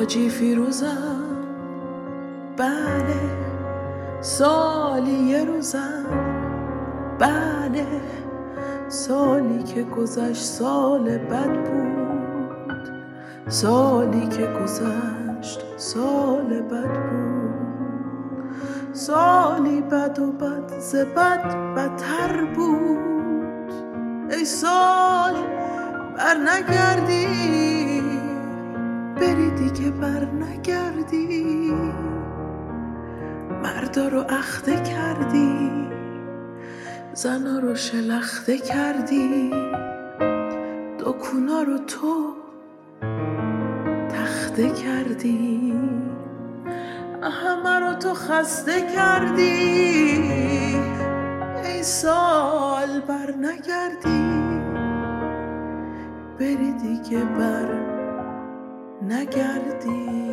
حاجی فیروزم، بله سالی یه روزم، بله سالی که گذشت سال بد بود، سالی که گذشت سال بد بود، سالی بد و بد ز بد بدتر بود. ای سال بر نگردی، بری دیگه بر نگردی، مردا رو اخته کردی، زنا رو شلخته کردی، دکونا رو تو تخته کردی، همه رو تو خسته کردی. ای سال بر نگردی، بری دیگه بر نگردی.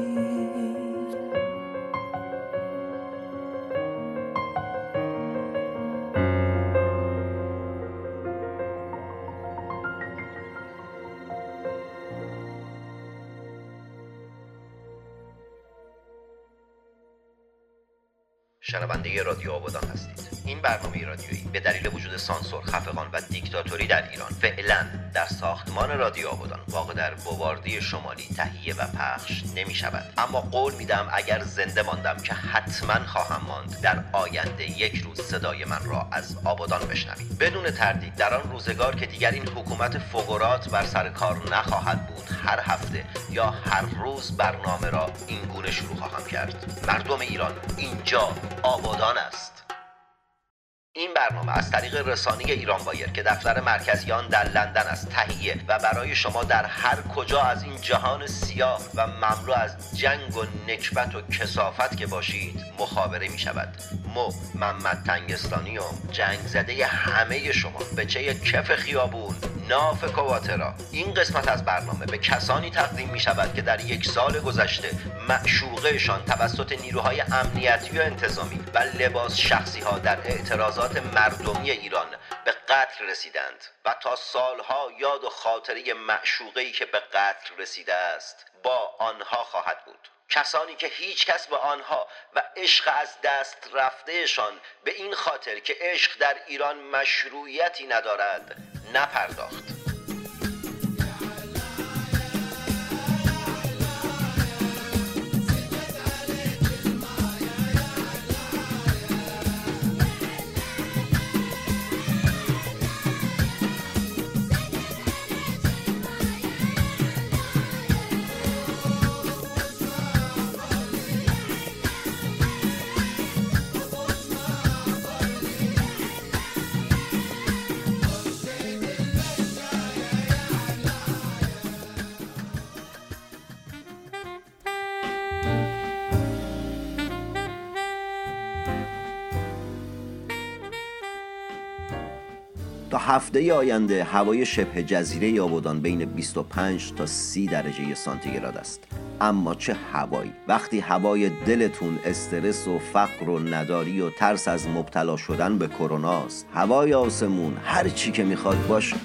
شنونده رادیو آبادان هستید. این برنامه رادیویی به دلیل وجود سانسور، خفقان و دیکتاتوری در ایران فعلا در ساختمان رادیو آبادان واقع در بواردی شمالی تهیه و پخش نمی شود، اما قول میدم اگر زنده ماندم که حتما خواهم ماند، در آینده یک روز صدای من را از آبادان بشنوید. بدون تردید در آن روزگار که دیگر این حکومت فقرات بر سر کار نخواهد بود، هر هفته یا هر روز برنامه را این گونه شروع خواهم کرد. مردم ایران، اینجا آبادان است. این برنامه از طریق رسانه ایرانوایر که دفتر مرکزی آن در لندن است تهیه و برای شما در هر کجا از این جهان سیاه و مملو از جنگ و نکبت و کثافت که باشید مخابره می شود. محمد تنگستانی و جنگ زده همه شما، به چه کف خیابون، ناف کواترا. این قسمت از برنامه به کسانی تقدیم می شود که در یک سال گذشته معشوقهشان توسط نیروهای امنیتی و انتظامی و لباس شخصی ها در اعتراضات مردمی ایران به قتل رسیدند و تا سالها یاد و خاطره معشوقه‌ای که به قتل رسیده است با آنها خواهد بود. کسانی که هیچ کس به آنها و عشق از دست رفتهشان به این خاطر که عشق در ایران مشروعیتی ندارد نپرداخت. هفته آینده هوای شبه جزیره آبادان بین 25 تا 30 درجه سانتیگراد است. اما چه هوایی! وقتی هوای دلتون استرس و فقر و نداری و ترس از مبتلا شدن به کرونا است. هوای آسمون هر چی که میخواد باشه.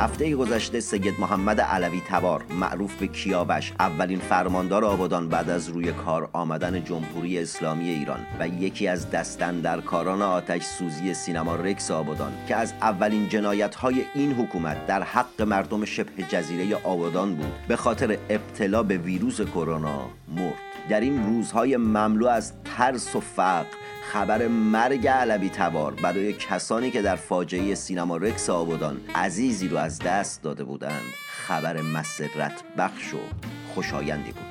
هفته گذشته سید محمد علوی تبار معروف به کیابش، اولین فرماندار آبادان بعد از روی کار آمدن جمهوری اسلامی ایران و یکی از دستاندرکاران آتش سوزی سینما رکس آبادان، که از اولین جنایت‌های این حکومت در حق مردم شبه جزیره آبادان بود، به خاطر ابتلا به ویروس کرونا مرد. در این روزهای مملو از ترس و فقر، خبر مرگ علوی تبار برای کسانی که در فاجعه سینما رکس آبادان عزیزی رو از دست داده بودند خبر مسرت بخش و خوشایندی بود.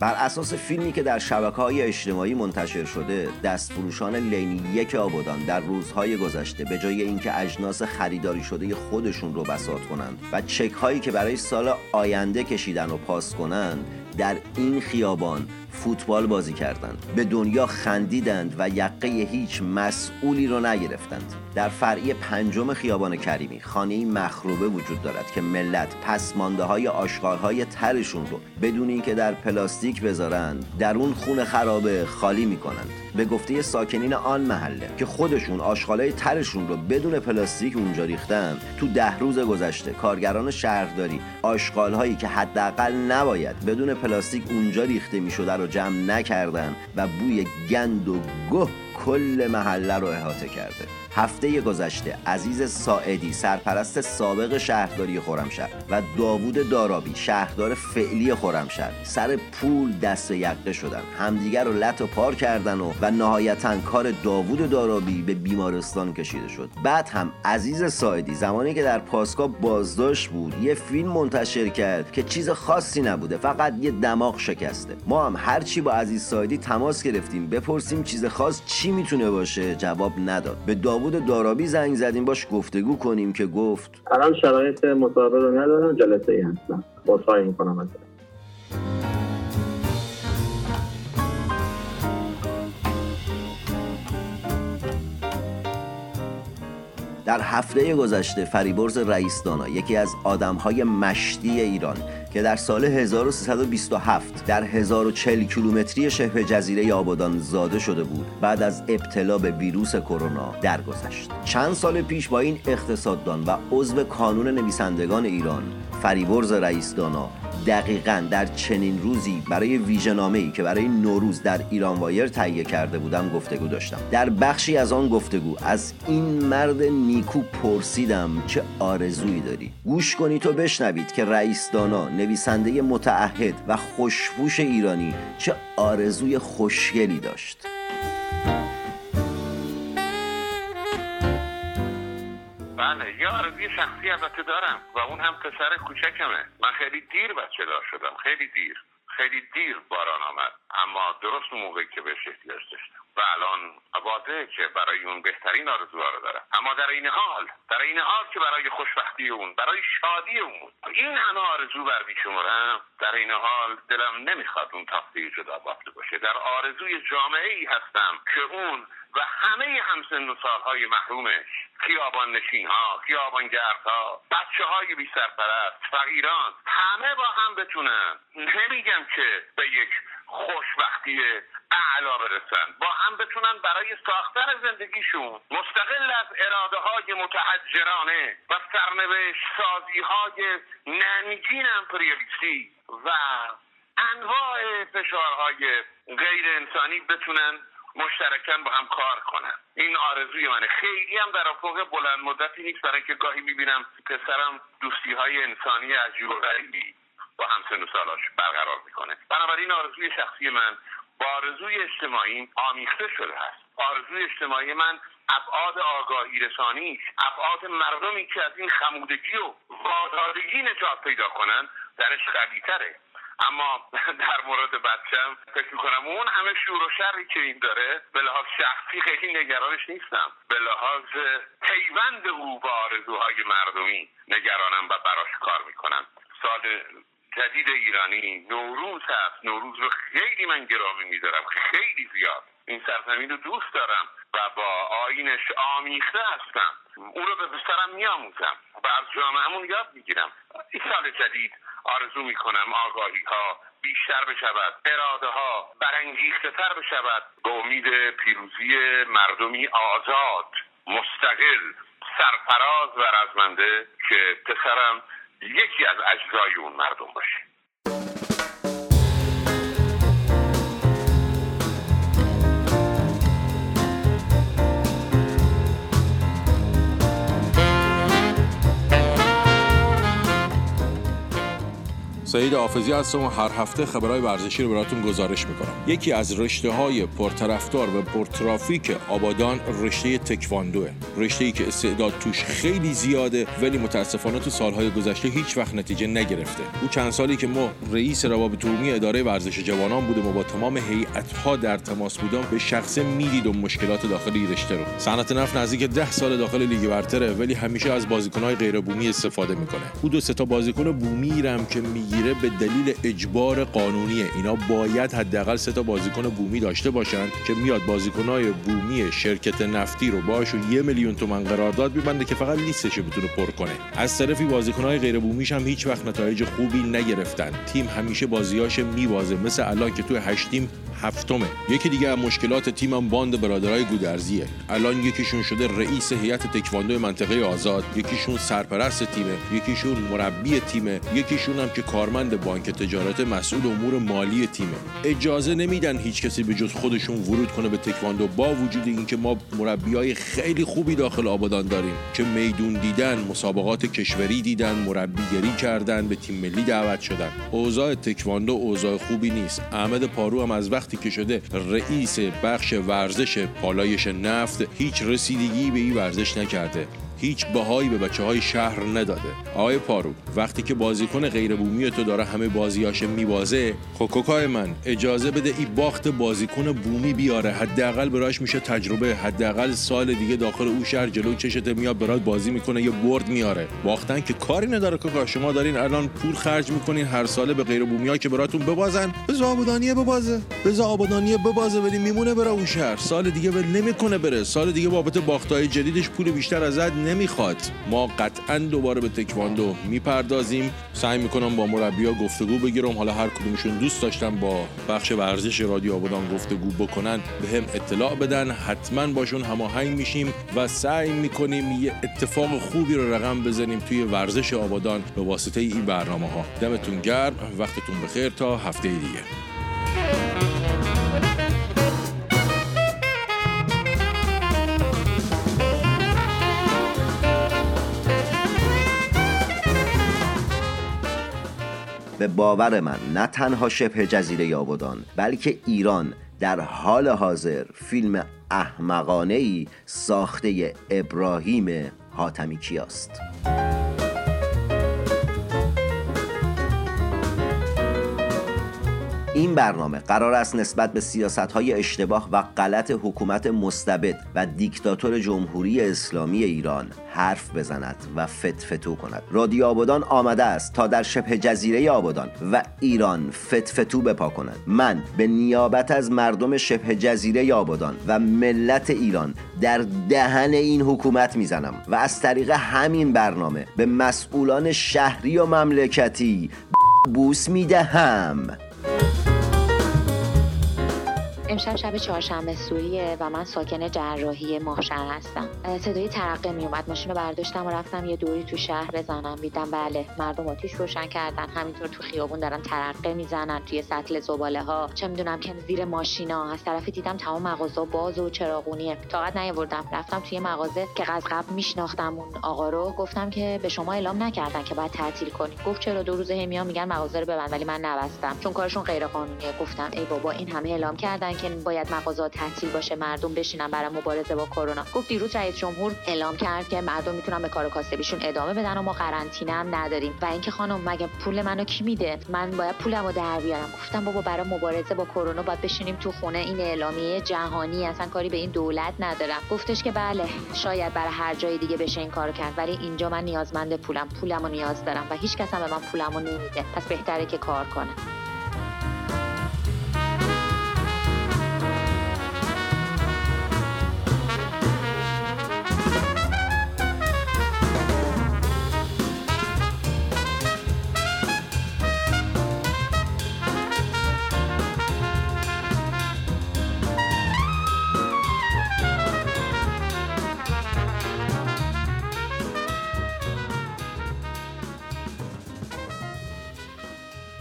بر اساس فیلمی که در شبکه‌های اجتماعی منتشر شده، دستفروشان لینی یک آبادان در روزهای گذشته به جای اینکه اجناس خریداری شده خودشون رو بساط کنند و چک‌هایی که برای سال آینده کشیدن و پاس کنند، در این خیابان فوتبال بازی کردند، به دنیا خندیدند و یقه هیچ مسئولی رو نگرفتند. در فرعی 5 خیابان کریمی خانه‌ای مخروبه وجود دارد که ملت پسمانده‌های آشغال‌های ترشون رو بدون اینکه در پلاستیک بذارند در اون خون خرابه خالی می‌کنند. به گفته ساکنین آن محله که خودشون آشغال‌های ترشون رو بدون پلاستیک اونجا ریختن، تو 10 روز گذشته کارگران شهرداری آشغال‌هایی که حداقل نباید بدون پلاستیک اونجا ریخته می‌شد رو جمع نکردن و بوی گند و گه کل محله رو احاطه کرده. هفته گذشته عزیز ساعدی، سرپرست سابق شهرداری خرمشهر و داوود دارابی، شهردار فعلی خرمشهر، سر پول دست یقه شدن، همدیگر رو لط و پار کردن و نهایتاً کار داوود دارابی به بیمارستان کشیده شد. بعد هم عزیز ساعدی زمانی که در پاسکا بازداشت بود یه فیلم منتشر کرد که چیز خاصی نبوده، فقط یه دماغ شکسته. ما هم هرچی با عزیز ساعدی تماس گرفتیم بپرسیم چیز خاص چی میتونه باشه، جواب نداد. به داوود دارابی زنگ زدیم باش گفتگو کنیم که گفت الان شرایط مصاحبه رو ندارم، جلسه ای هستم، بازخواهی میکنم ازت. در هفته گذشته فریبرز رئیس دانا، یکی از آدم‌های مشتی ایران که در سال 1327 در 1040 کیلومتری شبه جزیره آبادان زاده شده بود، بعد از ابتلا به ویروس کرونا درگذشت. چند سال پیش با این اقتصاددان و عضو کانون نویسندگان ایران، فریبرز رئیس دانا دقیقاً در چنین روزی برای ویژه‌نامه‌ای که برای نوروز در ایرانوایر تهیه کرده بودم گفتگو داشتم. در بخشی از آن گفتگو از این مرد نیکو پرسیدم چه آرزویی داری؟ گوش کنید و بشنوید که رئیس دانا، نویسنده متعهد و خوش‌پوش ایرانی، چه آرزوی خوشگلی داشت. بله، یه آرزوی شخصی البته دارم و اون هم پسر کوچکمه. من خیلی دیر بچه دار شدم، خیلی دیر باران آمد، اما درست موقعی که بهش احتیاج داشتم و الان واضحه که برای اون بهترین آرزوها رو دارم. اما در این حال که برای خوشبختی اون، برای شادی اون، این همه آرزو بر میشمارم، در این حال دلم نمیخواد اون تاختی جدا بافته باشه. در آرزوی جامعه‌ای هستم که اون و همه همسن و سالهای محرومش، خیابان نشین‌ها، خیابانگردها، بچه‌های بی سرپرست، فقیران، همه با هم بتونن، نمیگم که به یک خوشبختی اعلا برسن، با هم بتونن برای ساختن زندگیشون مستقل از اراده‌های متحجرانه و سرنوشت سازی‌های ننگین امپریالیستی و انواع فشارهای غیر انسانی بتونن مشترکاً با هم کار کنن. این آرزوی منه. خیلی هم در افق بلند مدتی نیست، برای که گاهی میبینم پسرم دوستی‌های انسانی عجیب و غریبی با همسن و سالاش برقرار میکنه. بنابراین آرزوی شخصی من با آرزوی اجتماعی آمیخته شده هست. آرزوی اجتماعی من ابعاد آگاهی رسانی، ابعاد مردمی که از این خمودگی و وادادگی نجات پیدا کنن درش قوی‌تره. اما در مورد بچه‌م فکر می‌کنم اون همه شور و شری که این داره به لحاظ شخصی خیلی نگرانش نیستم، به لحاظ پیوند او با آرزوهای مردمی نگرانم و براش کار می‌کنم. سال جدید ایرانی نوروز هست، نوروز رو خیلی من گرامی می‌دارم، خیلی زیاد. این سرزمین رو دوست دارم و با آیینش آمیخته هستم. اون رو به پسرم می‌آموزم و از جامعه‌مون یاد می‌گیرم. این سال جدید آرزو میکنم آگاهی‌ها بیشتر بشود، اراده‌ها برانگیخته‌تر بشود، به امید پیروزی مردمی آزاد، مستقل، سرفراز و رزمنده که پسرم یکی از اجزای اون مردم باشه. سعید حافظی هستم و هر هفته خبرهای ورزشی رو براتون گزارش میکنم. یکی از رشته‌های پرطرفدار و پرترافیک آبادان رشته تکواندوه. رشته‌ای که استعداد توش خیلی زیاده ولی متاسفانه تو سالهای گذشته هیچ وقت نتیجه نگرفته. او چند سالی که ما رئیس روابط عمومی اداره ورزش جوانان بودم و با تمام هیئت‌ها در تماس بودم، به شخصه می‌دیدم مشکلات داخل این رشته رو. صنعت نفت نزدیک 10 سال داخل لیگ برتره ولی همیشه از بازیکن‌های غیر بومی استفاده می‌کنه. او 2-3 تا بازیکن بومی رم که میگیره میگیره به دلیل اجبار قانونیه. اینا باید حداقل 3 تا بازیکن بومی داشته باشن که میاد بازیکن‌های بومی شرکت نفتی رو باشون 1 میلیون تومان قرارداد می‌بنده که فقط لیستش بتونه پر کنه. از طرفی بازیکن‌های غیر بومیش هم هیچ وقت نتایج خوبی نگرفتن. تیم همیشه بازیاش می‌بازه، مثل الان که توی 8 تیم 7مه. یکی دیگه از مشکلات تیمم باند برادرای گودرزیه. الان یکیشون شده رئیس هیئت تکواندو منطقه آزاد، یکیشون سرپرست تیمه، یکیشون مربی تیمه، یکیشون هم که کارمند بانک تجارت مسئول امور مالی تیمه. اجازه نمیدن هیچ کسی به جز خودشون ورود کنه به تکواندو، با وجود اینکه ما مربیای خیلی خوبی داخل آبادان داریم که میدون دیدن، مسابقات کشوری دیدن، مربیگری کردن، به تیم ملی دعوت شدن. اوضاع تکواندو اوضاع خوبی نیست. احمد پارو هم از وقتی که شده رئیس بخش ورزش پالایش نفت هیچ رسیدگی به این ورزش نکرده. هیچ بهایی به بچه‌های شهر نداده. آقای پارو، وقتی که بازیکن غیر بومی تو داره همه بازیاش میبازه، کوکوکای من اجازه بده این باخت بازیکن بومی بیاره، حداقل براش میشه تجربه، حداقل سال دیگه داخل اون شهر جلو چشت میاد برات بازی میکنه یا برد میاره. باختن که کاری نداره کوکا، شما دارین الان پول خرج میکنین هر ساله به غیر بومی‌ها که براتون ببازن. بزا آبادانیه ببازه، بزا آبادانیه ببازه، ولی میمونه برا اون شهر، سال دیگه ول نمیکنه بره، سال دیگه بابت باخت‌های جدیدش پول بیشتر ازت نمیخواد. ما قطعا دوباره به تکواندو میپردازیم. سعی میکنم با مربی‌ها گفتگو بگیرم، حالا هر کدومشون دوست داشتن با بخش ورزش رادیو آبادان گفتگو بکنن بهم اطلاع بدن، حتما باشون هماهنگ میشیم و سعی میکنیم یه اتفاق خوبی رو رقم بزنیم توی ورزش آبادان به واسطه این برنامه‌ها. دمتون گرم، وقتتون بخیر، تا هفته دیگه. به باور من نه تنها شبه جزیره آبادان بلکه ایران در حال حاضر فیلم احمقانه‌ای ساخته ابراهیم حاتمی کیاست. این برنامه قرار است نسبت به سیاست‌های اشتباه و غلط حکومت مستبد و دیکتاتور جمهوری اسلامی ایران حرف بزند و فتفتو کند. رادیو آبادان آمده است تا در شبه جزیره آبادان و ایران فتفتو بپا کند. من به نیابت از مردم شبه جزیره آبادان و ملت ایران در دهن این حکومت میزنم و از طریق همین برنامه به مسئولان شهری و مملکتی بوس میدهم. امشب شب چهارشنبه سوریه و من ساکن جراحی ماهشهر هستم. صدای ترقه می اومد، ماشین رو برداشتم و رفتم یه دوری تو شهر بزنم. دیدم بله، مردم آتیش روشن کردن، همینطور تو خیابون دارن ترقه میزنن، توی سطل زباله ها، چه میدونم، که زیر ماشینا. از طرفی دیدم تمام مغازه باز و چراغونیه. طاقت نیاوردم، رفتم توی مغازه که از قبل میشناختم اون آقا رو، گفتم که به شما اعلام نکردن که باید تعطیل کنید. گفت چرا، 2 روز همیا میگن مغازه رو ببند، ولی من نبستم چون کارشون غیر قانونیه. گفتم ای بابا، این همه اعلام کردن که باید مغازه‌ها تعطیل باشه، مردم بشینن برای مبارزه با کرونا. گفت دیروز رئیس جمهور اعلام کرد که مردم میتونن به کار کاسبیشون ادامه بدن و ما قرنطینه هم نداریم. و اینکه خانم مگه پول منو کی میده؟ من باید پولمو در بیارم. گفتم بابا، برای مبارزه با کرونا باید بشینیم تو خونه، این اعلامیه جهانی، اصلا کاری به این دولت ندارم. گفتش که بله، شاید برای هر جای دیگه بشه این کارو کرد، ولی اینجا من نیازمند پولمو نیاز دارم و هیچ کس هم به من پولمو نمیده، پس بهتره که کار کنم.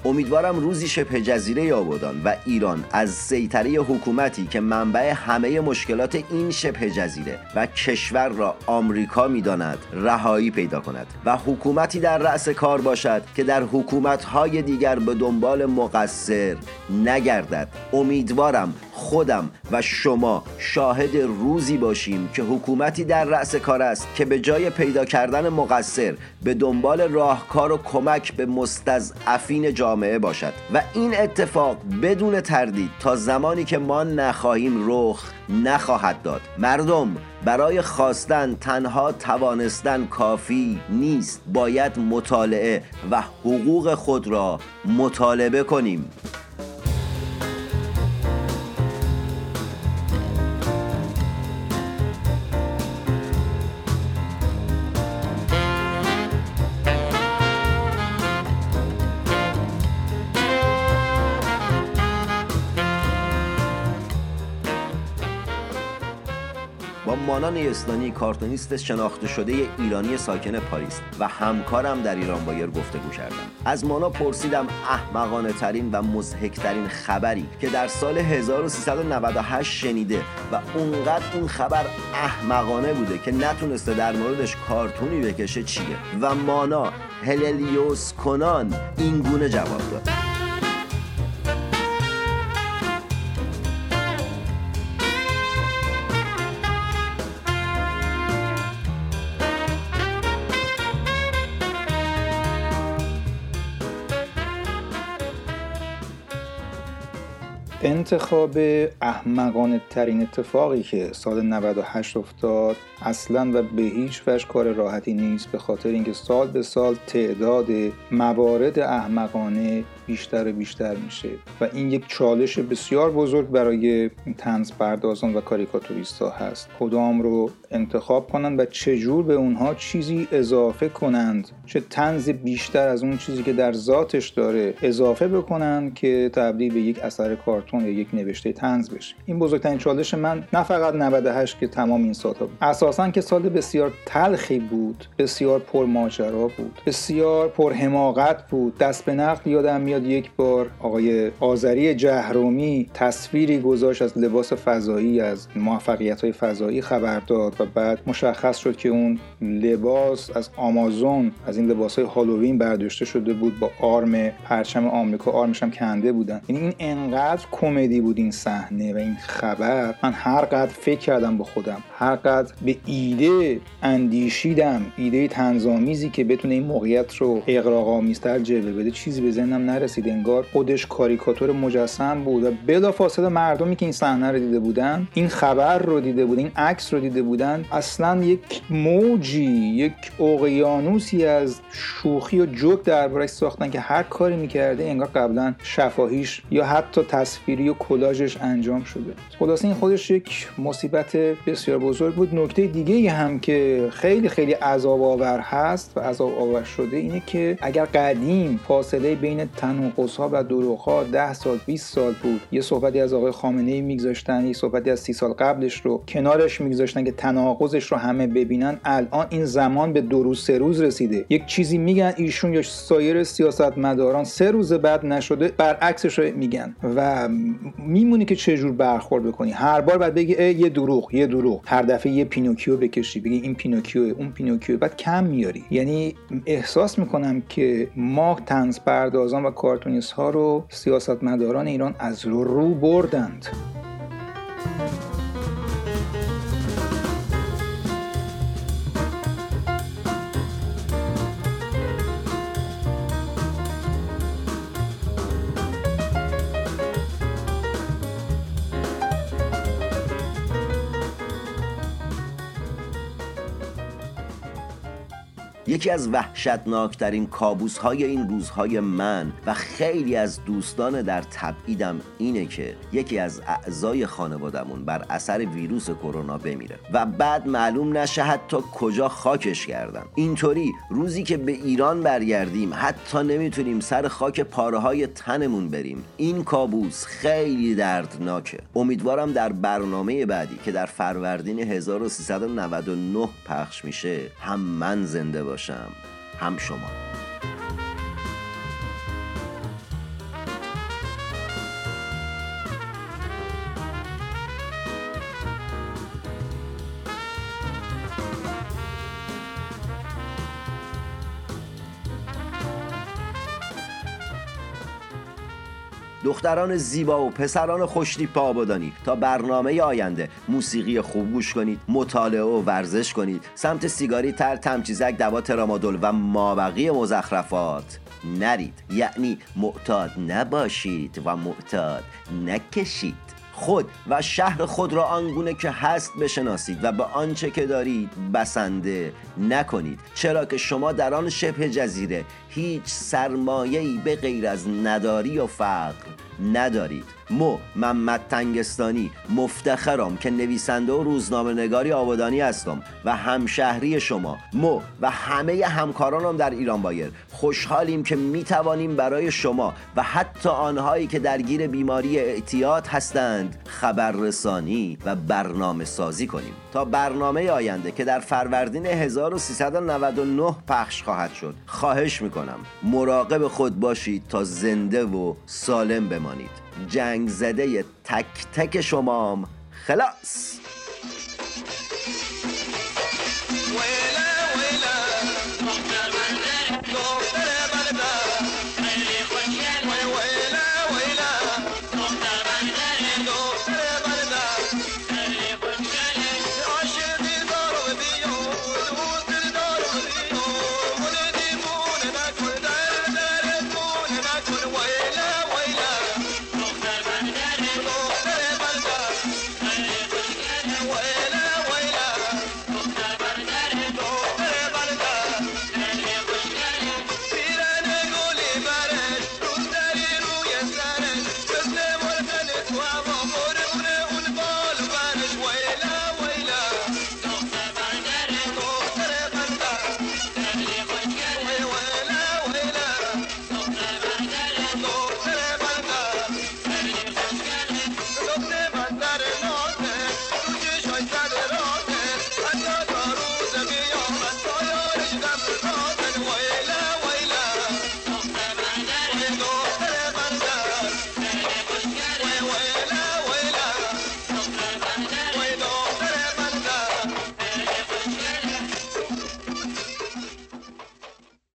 امیدوارم روزی شبه جزیره آبادان و ایران از سیطره حکومتی که منبع همه مشکلات این شبه جزیره و کشور را آمریکا می‌داند رهایی پیدا کند و حکومتی در رأس کار باشد که در حکومت‌های دیگر به دنبال مقصر نگردد. امیدوارم خودم و شما شاهد روزی باشیم که حکومتی در رأس کار است که به جای پیدا کردن مقصر به دنبال راهکار و کمک به مستضعفین جامعه باشد و این اتفاق بدون تردید تا زمانی که ما نخواهیم رخ نخواهد داد. مردم برای خواستن تنها توانستن کافی نیست، باید مطالعه و حقوق خود را مطالبه کنیم. مانا نیستانی، کارتونیست شناخته شده ایرانی ساکن پاریس و همکارم در ایرانوایر گفتگو کردم. از مانا پرسیدم احمقانه ترین و مضحک ترین خبری که در سال 1398 شنیده و اونقدر این خبر احمقانه بوده که نتونسته در موردش کارتونی بکشه چیه؟ و مانا هللیوس کنان این گونه جواب داد: انتخاب احمقانه ترین اتفاقی که سال 98 افتاد اصلاً و به هیچ وجه کار راحتی نیست، به خاطر اینکه سال به سال تعداد موارد احمقانه بیشتر و بیشتر میشه و این یک چالش بسیار بزرگ برای طنزپردازان و کاریکاتوریست‌ها هست. کدام رو انتخاب کنند و چجور به اونها چیزی اضافه کنند، چه طنز بیشتر از اون چیزی که در ذاتش داره اضافه بکنند که تبدیل به یک اثر کارتون یا یک نوشته طنز بشه. این بزرگترین چالش من، نه فقط 98 که تمام این سال‌ها بود، اساساً که سال بسیار تلخی بود، بسیار پرماجرا بود، بسیار پرحماقت بود. دست به نقد یادم یک بار آقای آزری جهرمی تصویری گذاشت از لباس فضایی، از موفقیت‌های فضایی خبر داد و بعد مشخص شد که اون لباس از آمازون، از این لباس‌های هالووین برداشته شده بود با آرم پرچم آمریکا، آرمش هم کنده بودن. یعنی این انقدر کمدی بود این صحنه و این خبر. من هر قدر فکر کردم با خودم، هر قدر به ایده اندیشیدم، ایده طنزآمیزی که بتونه این موقعیت رو اغراق‌آمیزتر جلوه بده، چیزی به ذهنم رسید. انگار خودش کاریکاتور مجسم بود و بلافاصله مردمی که این صحنه رو دیده بودن، این خبر رو دیده بودن، این عکس رو دیده بودن، اصلا یک موجی، یک اقیانوسی از شوخی و جوک درباره‌اش ساختن که هر کاری میکرده انگار قبلا شفاهیش یا حتی تصویری و کلاژش انجام شده. خلاصه این خودش یک مصیبت بسیار بزرگ بود. نکته دیگه هم که خیلی خیلی عذاب آور هست و عذاب آور شده اینه که اگر قدیم فاصله بین تناقض‌ها و دروغ‌ها 10 سال 20 سال بود، یه صحبتی از آقای خامنه‌ای می‌گذاشتن، یه صحبتی از 30 سال قبلش رو کنارش می‌گذاشتن که تناقضش رو همه ببینن، الان این زمان به 2 روز 3 روز رسیده. یک چیزی میگن ایشون یا سایر سیاستمداران، 3 روز بعد نشده برعکسش رو میگن و میمونی که چه جور برخورد بکنی. هر بار بعد بگی یه دروغ یه دروغ، هر دفعه یه پینوکیو بکشی بگی این پینوکیو اون پینوکیو، بعد کم میاری. یعنی احساس می‌کنم که ما طنزپردازان و کارتونیست ها رو سیاستمداران ایران از رو بردند. یکی از وحشتناکترین کابوس‌های این روزهای من و خیلی از دوستان در تبعیدم اینه که یکی از اعضای خانوادمون بر اثر ویروس کرونا بمیره و بعد معلوم نشه حتی کجا خاکش کردن. اینطوری روزی که به ایران برگردیم حتی نمیتونیم سر خاک پاره‌های تنمون بریم. این کابوس خیلی دردناکه. امیدوارم در برنامه بعدی که در فروردین 1399 پخش میشه هم من زنده باشم، هم شما. دختران زیبا و پسران خوشتیپ آبادانی. تا برنامه آینده موسیقی خوب گوش کنید، مطالعه و ورزش کنید، سمت سیگاری، تر، تمچیزک، دوا ترامادول و مابقی مزخرفات نرید. یعنی معتاد نباشید و معتاد نکشید. خود و شهر خود را آنگونه که هست بشناسید و به آنچه که دارید بسنده نکنید، چرا که شما در آن شبه جزیره هیچ سرمایه‌ای به غیر از نداری و فقر ندارید. محمد تنگستانی مفتخرم که نویسنده و روزنامه‌نگاری آبادانی هستم و همشهری شما و همه همکارانم در ایرانوایر. خوشحالیم که میتوانیم برای شما و حتی آنهایی که درگیر بیماری اعتیاد هستند خبررسانی و برنامه سازی کنیم. تا برنامه آینده که در فروردین 1399 پخش خواهد شد، خواهش میکنم مراقب خود باشید تا زنده و سالم بمانید. جنگ زده تک تک شمام خلاص.